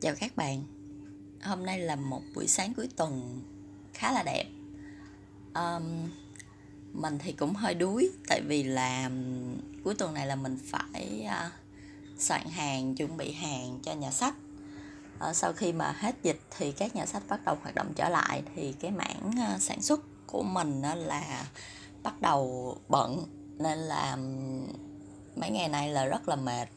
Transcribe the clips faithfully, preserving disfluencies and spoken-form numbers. Chào các bạn, hôm nay là một buổi sáng cuối tuần khá là đẹp. um, Mình thì cũng hơi đuối, tại vì là cuối tuần này là mình phải uh, soạn hàng, chuẩn bị hàng cho nhà sách. uh, Sau khi mà hết dịch thì các nhà sách bắt đầu hoạt động trở lại, thì cái mảng uh, sản xuất của mình uh, là bắt đầu bận. Nên là um, mấy ngày nay là rất là mệt.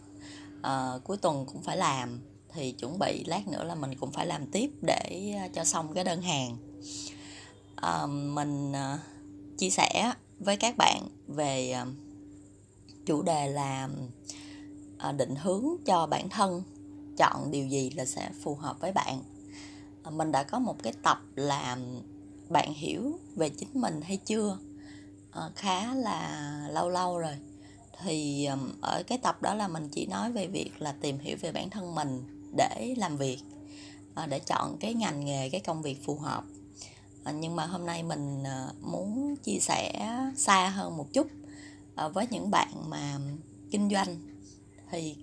uh, Cuối tuần cũng phải làm, thì chuẩn bị lát nữa là mình cũng phải làm tiếp để cho xong cái đơn hàng. à, Mình à, chia sẻ với các bạn về à, chủ đề là à, định hướng cho bản thân, chọn điều gì là sẽ phù hợp với bạn. à, Mình đã có một cái tập là bạn hiểu về chính mình hay chưa, à, khá là lâu lâu rồi. Thì à, ở cái tập đó là mình chỉ nói về việc là tìm hiểu về bản thân mình để làm việc, để chọn cái ngành nghề, cái công việc phù hợp. Nhưng mà hôm nay mình muốn chia sẻ xa hơn một chút với những bạn mà kinh doanh, thì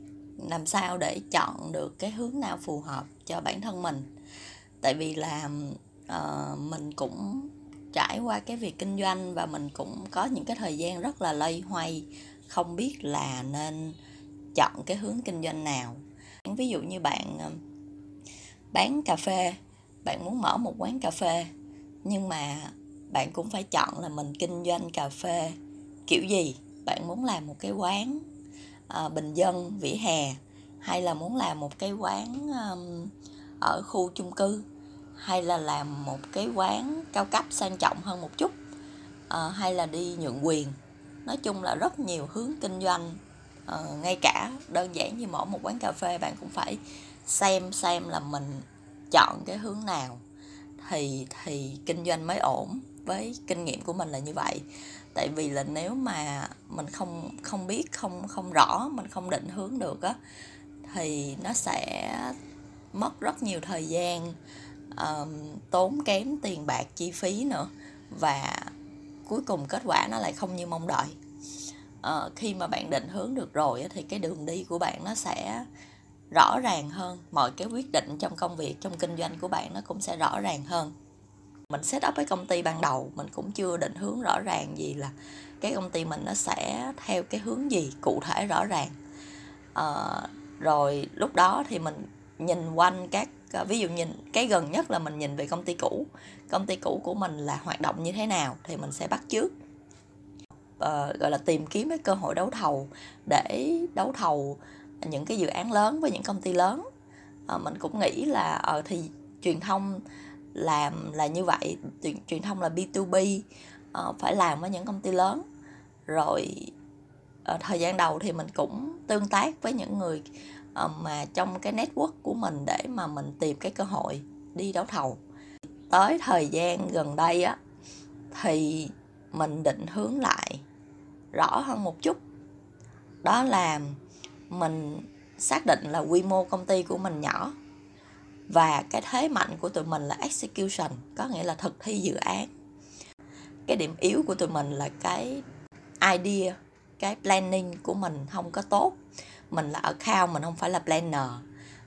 làm sao để chọn được cái hướng nào phù hợp cho bản thân mình. Tại vì là mình cũng trải qua cái việc kinh doanh, và mình cũng có những cái thời gian rất là loay hoay, không biết là nên chọn cái hướng kinh doanh nào. Ví dụ như bạn bán cà phê, bạn muốn mở một quán cà phê, nhưng mà bạn cũng phải chọn là mình kinh doanh cà phê kiểu gì. Bạn muốn làm một cái quán à, bình dân, vỉa hè, hay là muốn làm một cái quán à, ở khu chung cư, hay là làm một cái quán cao cấp sang trọng hơn một chút, à, hay là đi nhượng quyền. Nói chung là rất nhiều hướng kinh doanh. Ờ, ngay cả đơn giản như mở một quán cà phê, bạn cũng phải xem xem là mình chọn cái hướng nào thì thì kinh doanh mới ổn. Với kinh nghiệm của mình là như vậy. Tại vì là nếu mà mình không không biết, không không rõ, mình không định hướng được á, thì nó sẽ mất rất nhiều thời gian, uh, tốn kém tiền bạc, chi phí nữa, và cuối cùng kết quả nó lại không như mong đợi. À, khi mà bạn định hướng được rồi thì cái đường đi của bạn nó sẽ rõ ràng hơn. Mọi cái quyết định trong công việc, trong kinh doanh của bạn nó cũng sẽ rõ ràng hơn. Mình set up cái công ty ban đầu, mình cũng chưa định hướng rõ ràng gì là cái công ty mình nó sẽ theo cái hướng gì cụ thể rõ ràng. à, Rồi lúc đó thì mình nhìn quanh các, ví dụ nhìn cái gần nhất là mình nhìn về công ty cũ. Công ty cũ của mình là hoạt động như thế nào thì mình sẽ bắt chước. Uh, gọi là tìm kiếm cái cơ hội đấu thầu, để đấu thầu những cái dự án lớn với những công ty lớn. Uh, mình cũng nghĩ là uh, thì truyền thông làm là như vậy, truyền, truyền thông là bê hai bê, uh, phải làm với những công ty lớn. Rồi uh, thời gian đầu thì mình cũng tương tác với những người uh, mà trong cái network của mình để mà mình tìm cái cơ hội đi đấu thầu. Tới thời gian gần đây á thì mình định hướng lại rõ hơn một chút. Đó là mình xác định là quy mô công ty của mình nhỏ, và cái thế mạnh của tụi mình là execution, có nghĩa là thực thi dự án. Cái điểm yếu của tụi mình là cái idea, cái planning của mình không có tốt. Mình là account, mình không phải là planner.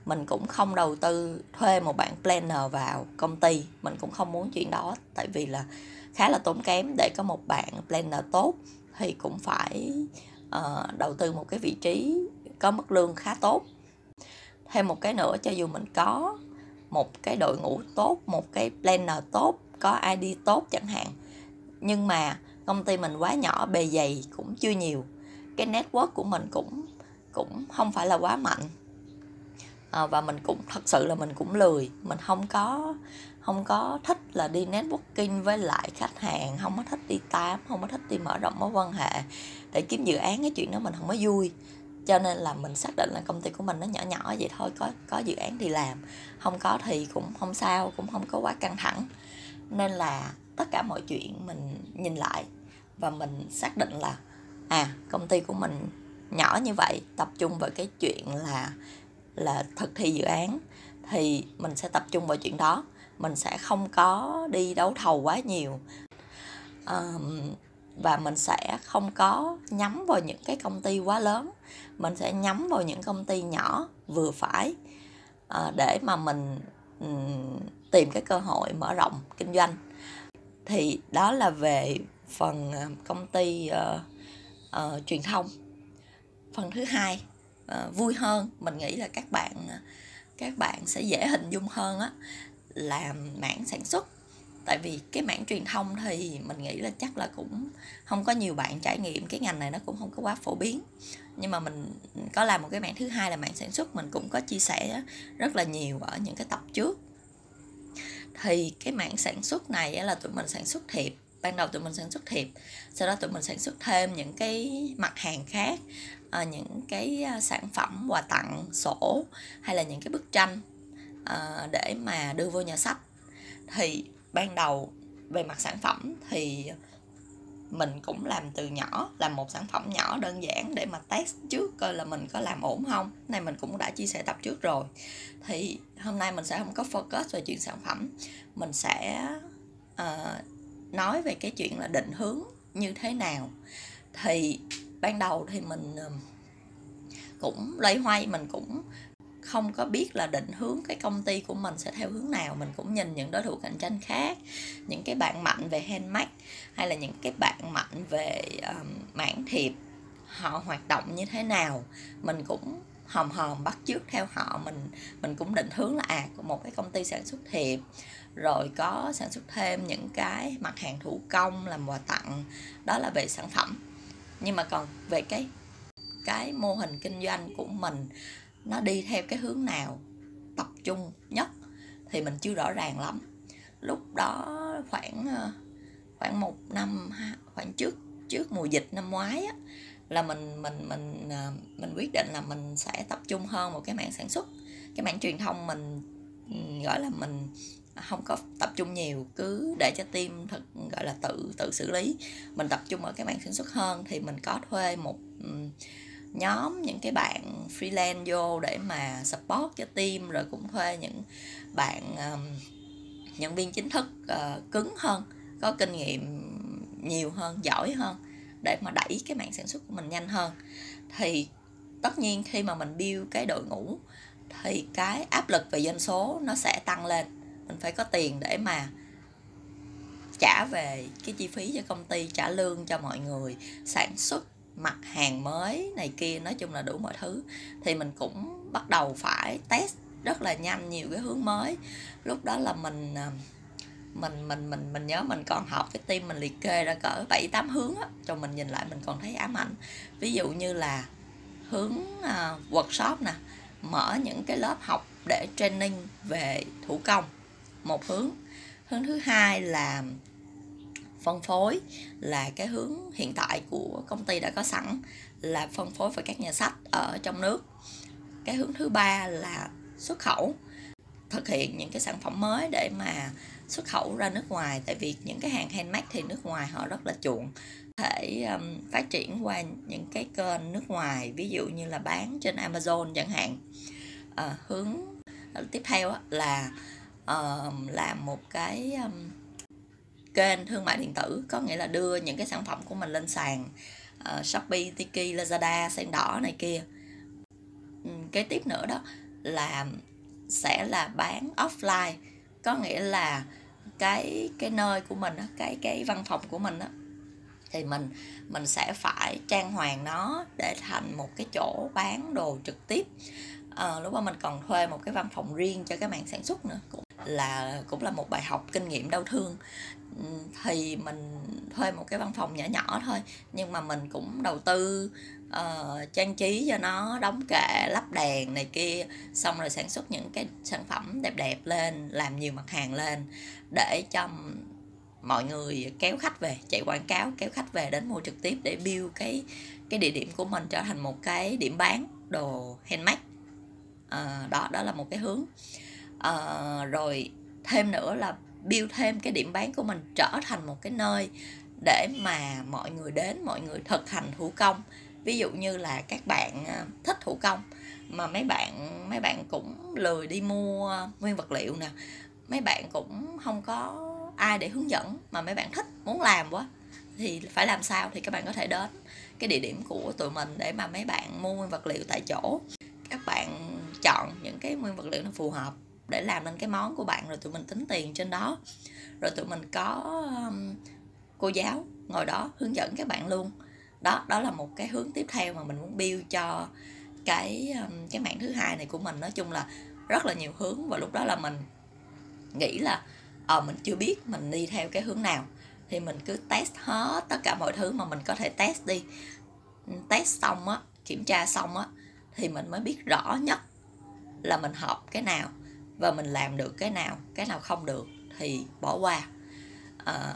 Mình cũng không đầu tư thuê một bạn planner vào công ty. Mình cũng không muốn chuyện đó, tại vì là khá là tốn kém. Để có một bạn planner tốt thì cũng phải uh, đầu tư một cái vị trí có mức lương khá tốt. Thêm một cái nữa, cho dù mình có một cái đội ngũ tốt, một cái planner tốt, có i đê tốt chẳng hạn, nhưng mà công ty mình quá nhỏ, bề dày cũng chưa nhiều, cái network của mình cũng, cũng không phải là quá mạnh. À, và mình cũng thật sự là mình cũng lười, mình không có không có thích là đi networking với lại khách hàng, không có thích đi tám, không có thích đi mở rộng mối quan hệ để kiếm dự án. Cái chuyện đó mình không có vui, cho nên là mình xác định là công ty của mình nó nhỏ nhỏ vậy thôi, có có dự án thì làm, không có thì cũng không sao, cũng không có quá căng thẳng. Nên là tất cả mọi chuyện mình nhìn lại và mình xác định là à, công ty của mình nhỏ như vậy, tập trung vào cái chuyện là là thực thi dự án, thì mình sẽ tập trung vào chuyện đó. Mình sẽ không có đi đấu thầu quá nhiều, um, và mình sẽ không có nhắm vào những cái công ty quá lớn. Mình sẽ nhắm vào những công ty nhỏ vừa phải. à, để mà mình um, tìm cái cơ hội mở rộng kinh doanh. Thì đó là về phần công ty uh, uh, truyền thông. Phần thứ hai uh, vui hơn, mình nghĩ là các bạn các bạn sẽ dễ hình dung hơn á, là mảng sản xuất. Tại vì cái mảng truyền thông thì mình nghĩ là chắc là cũng không có nhiều bạn trải nghiệm, cái ngành này nó cũng không có quá phổ biến. Nhưng mà mình có làm một cái mảng thứ hai là mảng sản xuất, mình cũng có chia sẻ rất là nhiều ở những cái tập trước. Thì cái mảng sản xuất này là tụi mình sản xuất thiệp. Ban đầu tụi mình sản xuất thiệp, sau đó tụi mình sản xuất thêm những cái mặt hàng khác, những cái sản phẩm, quà tặng, sổ hay là những cái bức tranh để mà đưa vô nhà sách. Thì ban đầu về mặt sản phẩm thì mình cũng làm từ nhỏ, làm một sản phẩm nhỏ đơn giản để mà test trước coi là mình có làm ổn không. Này mình cũng đã chia sẻ tập trước rồi. Thì hôm nay mình sẽ không có focus về chuyện sản phẩm, mình sẽ uh, nói về cái chuyện là định hướng như thế nào. Thì ban đầu thì mình cũng loay hoay, mình cũng không có biết là định hướng cái công ty của mình sẽ theo hướng nào. Mình cũng nhìn những đối thủ cạnh tranh khác, những cái bạn mạnh về handmade hay là những cái bạn mạnh về uh, mảng thiệp, họ hoạt động như thế nào. Mình cũng hòm hòm bắt chước theo họ. Mình mình cũng định hướng là à, một cái công ty sản xuất thiệp, rồi có sản xuất thêm những cái mặt hàng thủ công, làm quà tặng. Đó là về sản phẩm. Nhưng mà còn về cái cái mô hình kinh doanh của mình, nó đi theo cái hướng nào tập trung nhất thì mình chưa rõ ràng lắm. Lúc đó khoảng khoảng một năm, khoảng trước trước mùa dịch năm ngoái á, là mình mình mình mình quyết định là mình sẽ tập trung hơn một cái mảng sản xuất. Cái mảng truyền thông mình gọi là mình không có tập trung nhiều, cứ để cho team thật gọi là tự tự xử lý. Mình tập trung ở cái mảng sản xuất hơn. Thì mình có thuê một nhóm những cái bạn freelance vô để mà support cho team, rồi cũng thuê những bạn um, nhân viên chính thức uh, cứng hơn, có kinh nghiệm nhiều hơn, giỏi hơn để mà đẩy cái mạng sản xuất của mình nhanh hơn. Thì tất nhiên khi mà mình build cái đội ngũ thì cái áp lực về doanh số nó sẽ tăng lên. Mình phải có tiền để mà trả về cái chi phí cho công ty, trả lương cho mọi người, sản xuất mặt hàng mới này kia, nói chung là đủ mọi thứ. Thì mình cũng bắt đầu phải test rất là nhanh nhiều cái hướng mới. Lúc đó là mình mình mình mình mình nhớ mình còn họp với team, mình liệt kê ra cỡ bảy tám hướng á, rồi mình nhìn lại mình còn thấy ám ảnh. Ví dụ như là hướng uh, workshop nè, mở những cái lớp học để training về thủ công, một hướng. Hướng thứ hai là phân phối, là cái hướng hiện tại của công ty đã có sẵn, là phân phối với các nhà sách ở trong nước. Cái hướng thứ ba là xuất khẩu, thực hiện những cái sản phẩm mới để mà xuất khẩu ra nước ngoài. Tại vì những cái hàng handmade thì nước ngoài họ rất là chuộng, thể um, phát triển qua những cái kênh nước ngoài, ví dụ như là bán trên Amazon chẳng hạn. À, hướng tiếp theo là uh, làm một cái um, kênh thương mại điện tử, có nghĩa là đưa những cái sản phẩm của mình lên sàn uh, Shopee, Tiki, Lazada, Sen Đỏ này kia. Kế tiếp nữa đó là sẽ là bán offline, có nghĩa là cái cái nơi của mình đó, cái cái văn phòng của mình đó, thì mình mình sẽ phải trang hoàng nó để thành một cái chỗ bán đồ trực tiếp. À, lúc đó mình còn thuê một cái văn phòng riêng cho cái mảng sản xuất nữa, cũng là cũng là một bài học kinh nghiệm đau thương. Thì mình thuê một cái văn phòng nhỏ nhỏ thôi, nhưng mà mình cũng đầu tư uh, trang trí cho nó, đóng kệ, lắp đèn này kia, xong rồi sản xuất những cái sản phẩm đẹp đẹp lên, làm nhiều mặt hàng lên để cho mọi người kéo khách về, chạy quảng cáo kéo khách về đến mua trực tiếp, để build cái cái địa điểm của mình trở thành một cái điểm bán đồ handmade. Uh, đó đó là một cái hướng. Uh, rồi thêm nữa là build thêm cái điểm bán của mình trở thành một cái nơi để mà mọi người đến, mọi người thực hành thủ công. Ví dụ như là các bạn thích thủ công mà mấy bạn mấy bạn cũng lười đi mua nguyên vật liệu nè, mấy bạn cũng không có ai để hướng dẫn, mà mấy bạn thích, muốn làm quá thì phải làm sao, thì các bạn có thể đến cái địa điểm của tụi mình để mà mấy bạn mua nguyên vật liệu tại chỗ. Các bạn chọn những cái nguyên vật liệu nó phù hợp để làm nên cái món của bạn, rồi tụi mình tính tiền trên đó. Rồi tụi mình có um, cô giáo ngồi đó hướng dẫn các bạn luôn. Đó, đó là một cái hướng tiếp theo mà mình muốn build cho cái um, cái mảng thứ hai này của mình. Nói chung là rất là nhiều hướng, và lúc đó là mình nghĩ là ờ mình chưa biết mình đi theo cái hướng nào thì mình cứ test hết tất cả mọi thứ mà mình có thể test đi. Test xong á, kiểm tra xong á thì mình mới biết rõ nhất là mình học cái nào và mình làm được cái nào, cái nào không được thì bỏ qua. À,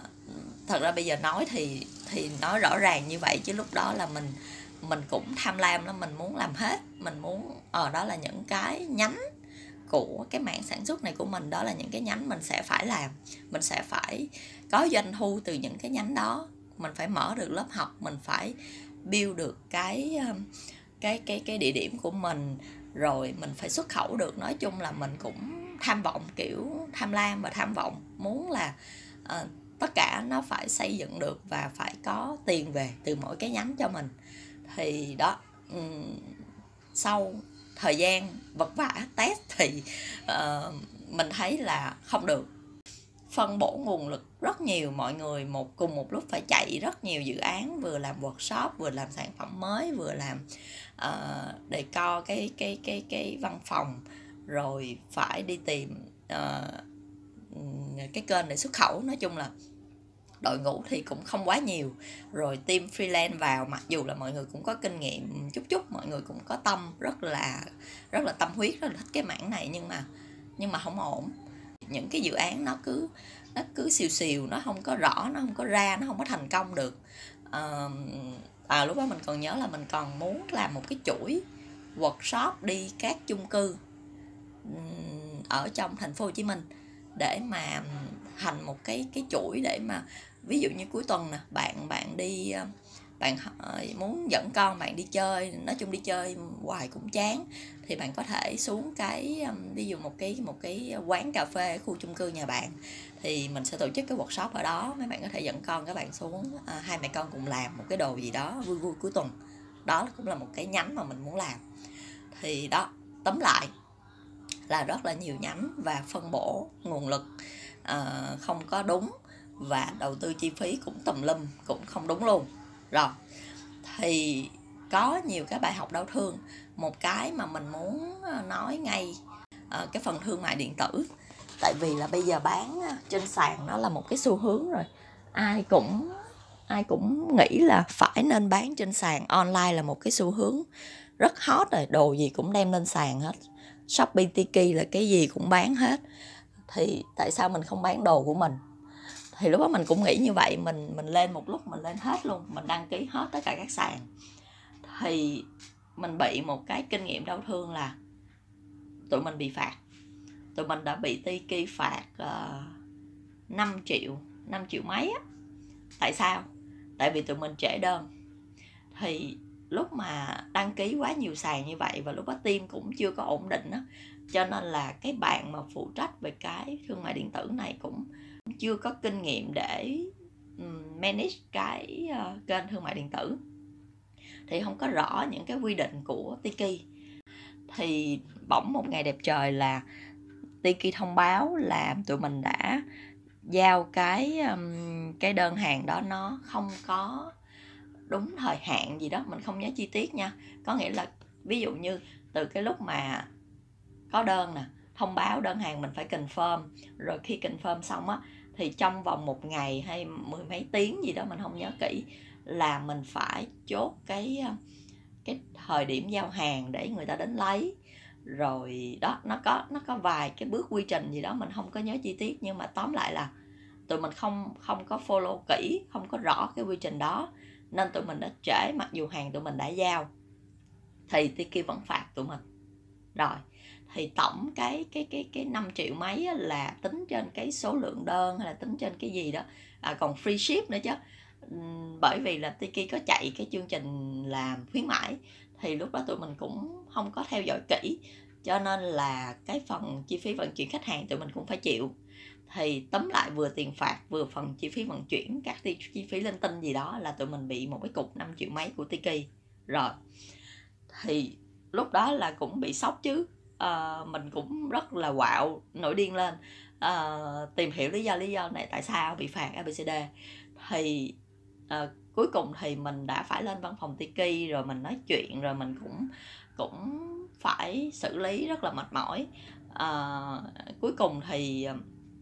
thật ra bây giờ nói thì thì nói rõ ràng như vậy, chứ lúc đó là mình mình cũng tham lam lắm, mình muốn làm hết, mình muốn ờ à, đó là những cái nhánh của cái mảng sản xuất này của mình, đó là những cái nhánh mình sẽ phải làm, mình sẽ phải có doanh thu từ những cái nhánh đó, mình phải mở được lớp học, mình phải build được cái cái cái cái địa điểm của mình, rồi mình phải xuất khẩu được. Nói chung là mình cũng tham vọng, kiểu tham lam và tham vọng, muốn là uh, tất cả nó phải xây dựng được và phải có tiền về từ mỗi cái nhánh cho mình. Thì đó, um, sau thời gian vật vã test thì uh, mình thấy là không được. Phân bổ nguồn lực rất nhiều, mọi người một cùng một lúc phải chạy rất nhiều dự án, vừa làm workshop, vừa làm sản phẩm mới, vừa làm uh, decor cái cái cái cái văn phòng, rồi phải đi tìm uh, cái kênh để xuất khẩu. Nói chung là đội ngũ thì cũng không quá nhiều, rồi team freelance vào, mặc dù là mọi người cũng có kinh nghiệm chút chút, mọi người cũng có tâm, rất là rất là tâm huyết, rất là thích cái mảng này, nhưng mà nhưng mà không ổn. Những cái dự án nó cứ nó cứ xìu xìu, nó không có rõ, nó không có ra, nó không có thành công được. À, à, lúc đó mình còn nhớ là mình còn muốn làm một cái chuỗi workshop đi các chung cư ở trong thành phố Hồ Chí Minh để mà thành một cái cái chuỗi, để mà ví dụ như cuối tuần nè, bạn bạn đi bạn muốn dẫn con bạn đi chơi, nói chung đi chơi hoài cũng chán, thì bạn có thể xuống cái ví dụ một cái một cái quán cà phê ở khu chung cư nhà bạn, thì mình sẽ tổ chức cái workshop ở đó, mấy bạn có thể dẫn con các bạn xuống, à, hai mẹ con cùng làm một cái đồ gì đó vui vui cuối tuần. Đó cũng là một cái nhánh mà mình muốn làm. Thì đó, tóm lại là rất là nhiều nhánh và phân bổ nguồn lực à, không có đúng, và đầu tư chi phí cũng tùm lum, cũng không đúng luôn. Rồi, thì có nhiều cái bài học đau thương. Một cái mà mình muốn nói ngay, cái phần thương mại điện tử. Tại vì là bây giờ bán trên sàn nó là một cái xu hướng rồi. Ai cũng ai cũng nghĩ là phải nên bán trên sàn. Online là một cái xu hướng rất hot rồi, đồ gì cũng đem lên sàn hết. Shopee, Tiki là cái gì cũng bán hết. Thì tại sao mình không bán đồ của mình? Thì lúc đó mình cũng nghĩ như vậy, mình mình lên một lúc, mình lên hết luôn, mình đăng ký hết tất cả các sàn. Thì mình bị một cái kinh nghiệm đau thương là tụi mình bị phạt. Tụi mình đã bị Tiki phạt uh, năm triệu, năm triệu mấy á. Tại sao? Tại vì tụi mình trễ đơn. Thì lúc mà đăng ký quá nhiều sàn như vậy, và lúc đó team cũng chưa có ổn định á, cho nên là cái bạn mà phụ trách về cái thương mại điện tử này cũng chưa có kinh nghiệm để manage cái uh, kênh thương mại điện tử, thì không có rõ những cái quy định của Tiki. Thì bỗng một ngày đẹp trời là Tiki thông báo là tụi mình đã giao cái um, cái đơn hàng đó nó không có đúng thời hạn gì đó, mình không nhớ chi tiết nha. Có nghĩa là ví dụ như từ cái lúc mà có đơn nè, thông báo đơn hàng mình phải confirm, rồi khi confirm xong á thì trong vòng một ngày hay mười mấy tiếng gì đó mình không nhớ kỹ, là mình phải chốt cái cái thời điểm giao hàng để người ta đến lấy. Rồi đó, nó có nó có vài cái bước quy trình gì đó mình không có nhớ chi tiết, nhưng mà tóm lại là tụi mình không không có follow kỹ, không có rõ cái quy trình đó, nên tụi mình đã trễ mặc dù hàng tụi mình đã giao. Thì Tiki vẫn phạt tụi mình. Rồi thì tổng cái cái cái cái năm triệu mấy là tính trên cái số lượng đơn, hay là tính trên cái gì đó, à, còn free ship nữa chứ. Bởi vì là Tiki có chạy cái chương trình làm khuyến mãi, thì lúc đó tụi mình cũng không có theo dõi kỹ, cho nên là cái phần chi phí vận chuyển khách hàng tụi mình cũng phải chịu. Thì tóm lại vừa tiền phạt, vừa phần chi phí vận chuyển, các chi phí linh tinh gì đó, là tụi mình bị một cái cục năm triệu mấy của Tiki. Rồi thì lúc đó là cũng bị sốc chứ. uh, mình cũng rất là quạo, nổi điên lên, uh, tìm hiểu lý do lý do này tại sao bị phạt a bê xê đê. Thì uh, cuối cùng thì mình đã phải lên văn phòng Tiki rồi mình nói chuyện, rồi mình cũng cũng phải xử lý rất là mệt mỏi. Uh, cuối cùng thì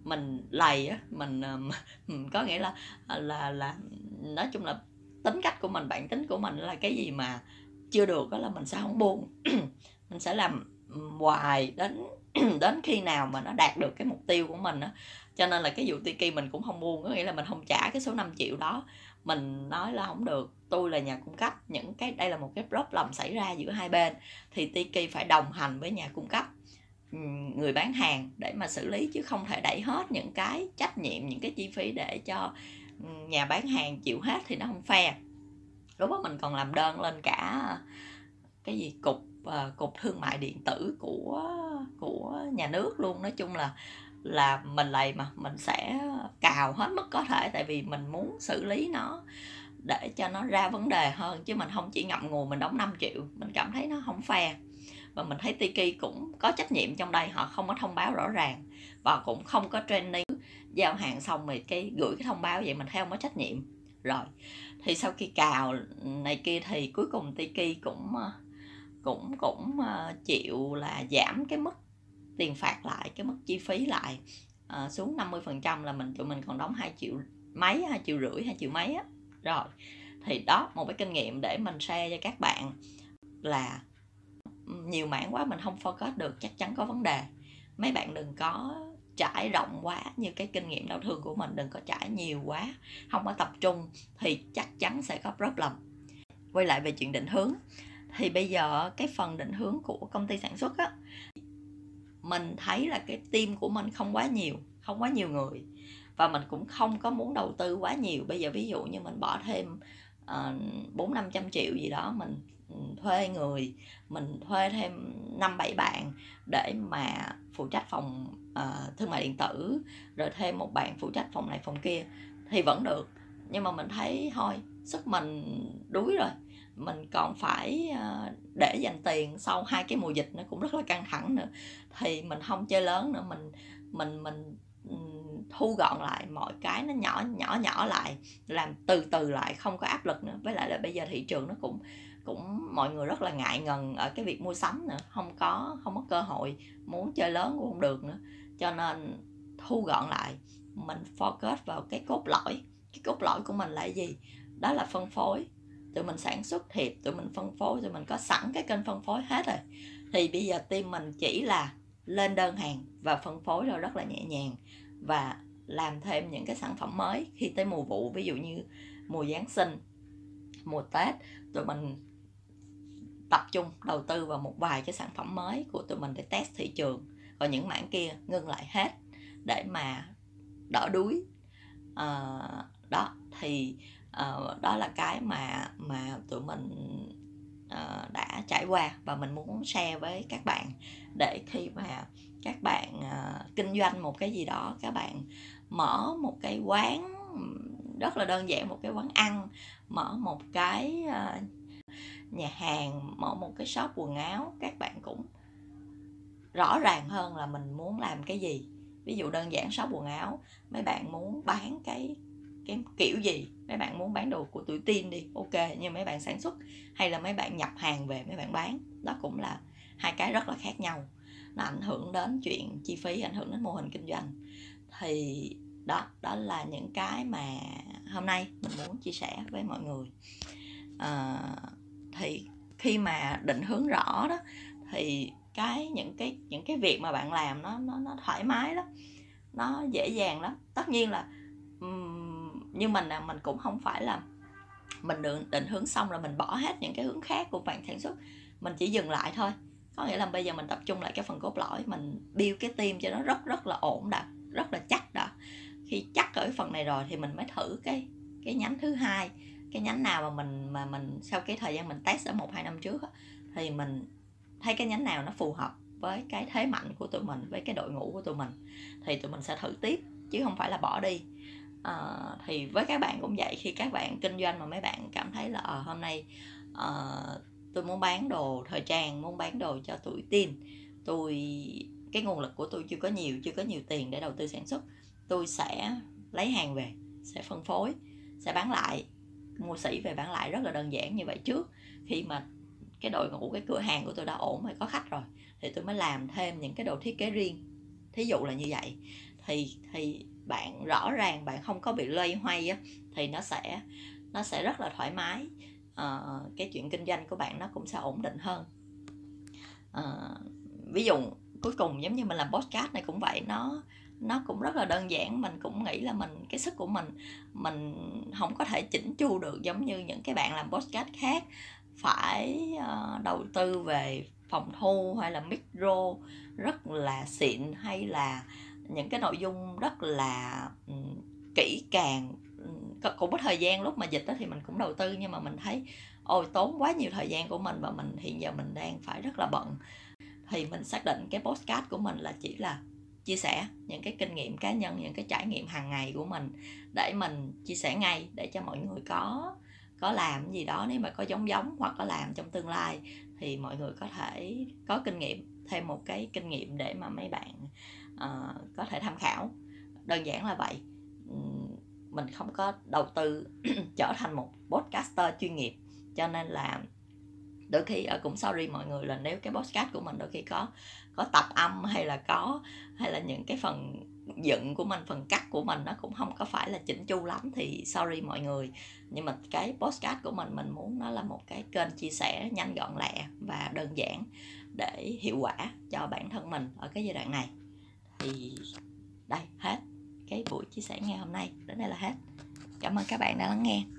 mình lầy á, mình uh, có nghĩa là là là nói chung là tính cách của mình, bản tính của mình là cái gì mà chưa được đó là mình sẽ không buông. Mình sẽ làm hoài đến đến khi nào mà nó đạt được cái mục tiêu của mình đó. Cho nên là cái vụ Tiki mình cũng không buông, có nghĩa là mình không trả cái số năm triệu đó. Mình nói là không được, tôi là nhà cung cấp, những cái đây là một cái problem xảy ra giữa hai bên, thì Tiki phải đồng hành với nhà cung cấp, người bán hàng để mà xử lý, chứ không thể đẩy hết những cái trách nhiệm, những cái chi phí để cho nhà bán hàng chịu hết thì nó không fair. Lúc đó mình còn làm đơn lên cả cái gì cục uh, cục thương mại điện tử của của nhà nước luôn. Nói chung là là mình lầy mà mình sẽ cào hết mức có thể, tại vì mình muốn xử lý nó để cho nó ra vấn đề hơn, chứ mình không chỉ ngậm ngùi mình đóng năm triệu. Mình cảm thấy nó không fair, và mình thấy Tiki cũng có trách nhiệm trong đây, họ không có thông báo rõ ràng và cũng không có training. Giao hàng xong rồi cái gửi cái thông báo vậy mình thấy không có trách nhiệm. Rồi thì sau khi cào này kia thì cuối cùng Tiki cũng cũng cũng chịu là giảm cái mức tiền phạt lại, cái mức chi phí lại à, xuống năm mươi phần trăm, là mình tụi mình còn đóng hai triệu mấy, hai triệu rưỡi, hai triệu mấy á. Rồi thì đó, một cái kinh nghiệm để mình share cho các bạn là nhiều mảng quá mình không focus được, chắc chắn có vấn đề. Mấy bạn đừng có trải rộng quá như cái kinh nghiệm đau thương của mình, đừng có trải nhiều quá, không có tập trung thì chắc chắn sẽ có problem. Quay lại về chuyện định hướng, thì bây giờ cái phần định hướng của công ty sản xuất á, mình thấy là cái team của mình không quá nhiều, không quá nhiều người, và mình cũng không có muốn đầu tư quá nhiều. Bây giờ ví dụ như mình bỏ thêm bốn năm trăm triệu gì đó, mình thuê người, mình thuê thêm năm bảy bạn để mà phụ trách phòng uh, thương mại điện tử, rồi thêm một bạn phụ trách phòng này phòng kia thì vẫn được. Nhưng mà mình thấy thôi, sức mình đuối rồi, mình còn phải uh, để dành tiền sau hai cái mùa dịch nó cũng rất là căng thẳng nữa, thì mình không chơi lớn nữa, mình mình mình thu gọn lại mọi cái, nó nhỏ nhỏ nhỏ lại, làm từ từ lại, không có áp lực nữa. Với lại là bây giờ thị trường nó cũng cũng mọi người rất là ngại ngần ở cái việc mua sắm nữa, không có không có cơ hội, muốn chơi lớn cũng không được nữa. Cho nên thu gọn lại, mình focus vào cái cốt lõi. Cái cốt lõi của mình là gì? Đó là phân phối. Tụi mình sản xuất thiệp, tụi mình phân phối, tụi mình có sẵn cái kênh phân phối hết rồi. Thì bây giờ team mình chỉ là lên đơn hàng và phân phối rồi, rất là nhẹ nhàng, và làm thêm những cái sản phẩm mới khi tới mùa vụ. Ví dụ như mùa Giáng sinh, mùa Tết, tụi mình tập trung đầu tư vào một vài cái sản phẩm mới của tụi mình để test thị trường, còn những mảng kia ngưng lại hết để mà đỡ đuối. À, đó thì à, đó là cái mà mà tụi mình à, đã trải qua, và mình muốn share với các bạn để khi mà các bạn à, kinh doanh một cái gì đó, các bạn mở một cái quán rất là đơn giản, một cái quán ăn, mở một cái à, nhà hàng, mở một cái shop quần áo, các bạn cũng rõ ràng hơn là mình muốn làm cái gì. Ví dụ đơn giản shop quần áo, mấy bạn muốn bán cái cái kiểu gì, mấy bạn muốn bán đồ của tuổi teen đi, ok, nhưng mấy bạn sản xuất hay là mấy bạn nhập hàng về mấy bạn bán, đó cũng là hai cái rất là khác nhau. Nó ảnh hưởng đến chuyện chi phí, ảnh hưởng đến mô hình kinh doanh. Thì đó, đó là những cái mà hôm nay mình muốn chia sẻ với mọi người. À, thì khi mà định hướng rõ đó thì cái những cái những cái việc mà bạn làm nó nó nó thoải mái lắm, nó dễ dàng lắm. Tất nhiên là um, như mình là mình cũng không phải là mình định, định hướng xong rồi mình bỏ hết những cái hướng khác của bạn sản xuất, mình chỉ dừng lại thôi. Có nghĩa là bây giờ mình tập trung lại cái phần cốt lõi, mình build cái team cho nó rất rất là ổn đã, rất là chắc đã. Khi chắc ở phần này rồi thì mình mới thử cái cái nhánh thứ hai, cái nhánh nào mà mình mà mình sau cái thời gian mình test ở một hai năm trước đó, thì mình thấy cái nhánh nào nó phù hợp với cái thế mạnh của tụi mình, với cái đội ngũ của tụi mình, thì tụi mình sẽ thử tiếp chứ không phải là bỏ đi. À, thì với các bạn cũng vậy, khi các bạn kinh doanh mà mấy bạn cảm thấy là à, hôm nay à, tôi muốn bán đồ thời trang, muốn bán đồ cho tuổi teen, tôi cái nguồn lực của tôi chưa có nhiều, chưa có nhiều tiền để đầu tư sản xuất, tôi sẽ lấy hàng về, sẽ phân phối, sẽ bán lại, mua sỉ về bán lại rất là đơn giản như vậy trước. Khi mà cái đội ngũ, cái cửa hàng của tôi đã ổn rồi, có khách rồi, thì tôi mới làm thêm những cái đồ thiết kế riêng, thí dụ là như vậy. Thì thì bạn rõ ràng bạn không có bị loay hoay á, thì nó sẽ nó sẽ rất là thoải mái. À, cái chuyện kinh doanh của bạn nó cũng sẽ ổn định hơn. À, ví dụ cuối cùng giống như mình làm podcast này cũng vậy, nó nó cũng rất là đơn giản. Mình cũng nghĩ là mình cái sức của mình mình không có thể chỉnh chu được giống như những cái bạn làm podcast khác, phải uh, đầu tư về phòng thu hay là micro rất là xịn, hay là những cái nội dung rất là um, kỹ càng. Cũng có thời gian lúc mà dịch đó thì mình cũng đầu tư, nhưng mà mình thấy ôi tốn quá nhiều thời gian của mình, và mình hiện giờ mình đang phải rất là bận. Thì mình xác định cái podcast của mình là chỉ là chia sẻ những cái kinh nghiệm cá nhân, những cái trải nghiệm hàng ngày của mình, để mình chia sẻ ngay để cho mọi người có có làm gì đó, nếu mà có giống giống hoặc có làm trong tương lai thì mọi người có thể có kinh nghiệm, thêm một cái kinh nghiệm để mà mấy bạn uh, có thể tham khảo. Đơn giản là vậy. Mình không có đầu tư trở thành một podcaster chuyên nghiệp, cho nên là đôi khi cũng sorry mọi người là nếu cái podcast của mình đôi khi có có tập âm hay là có hay là những cái phần dựng của mình, phần cắt của mình nó cũng không có phải là chỉnh chu lắm thì sorry mọi người. Nhưng mà cái podcast của mình mình muốn nó là một cái kênh chia sẻ nhanh gọn lẹ và đơn giản để hiệu quả cho bản thân mình ở cái giai đoạn này. Thì đây hết cái buổi chia sẻ ngày hôm nay, đến đây là hết. Cảm ơn các bạn đã lắng nghe.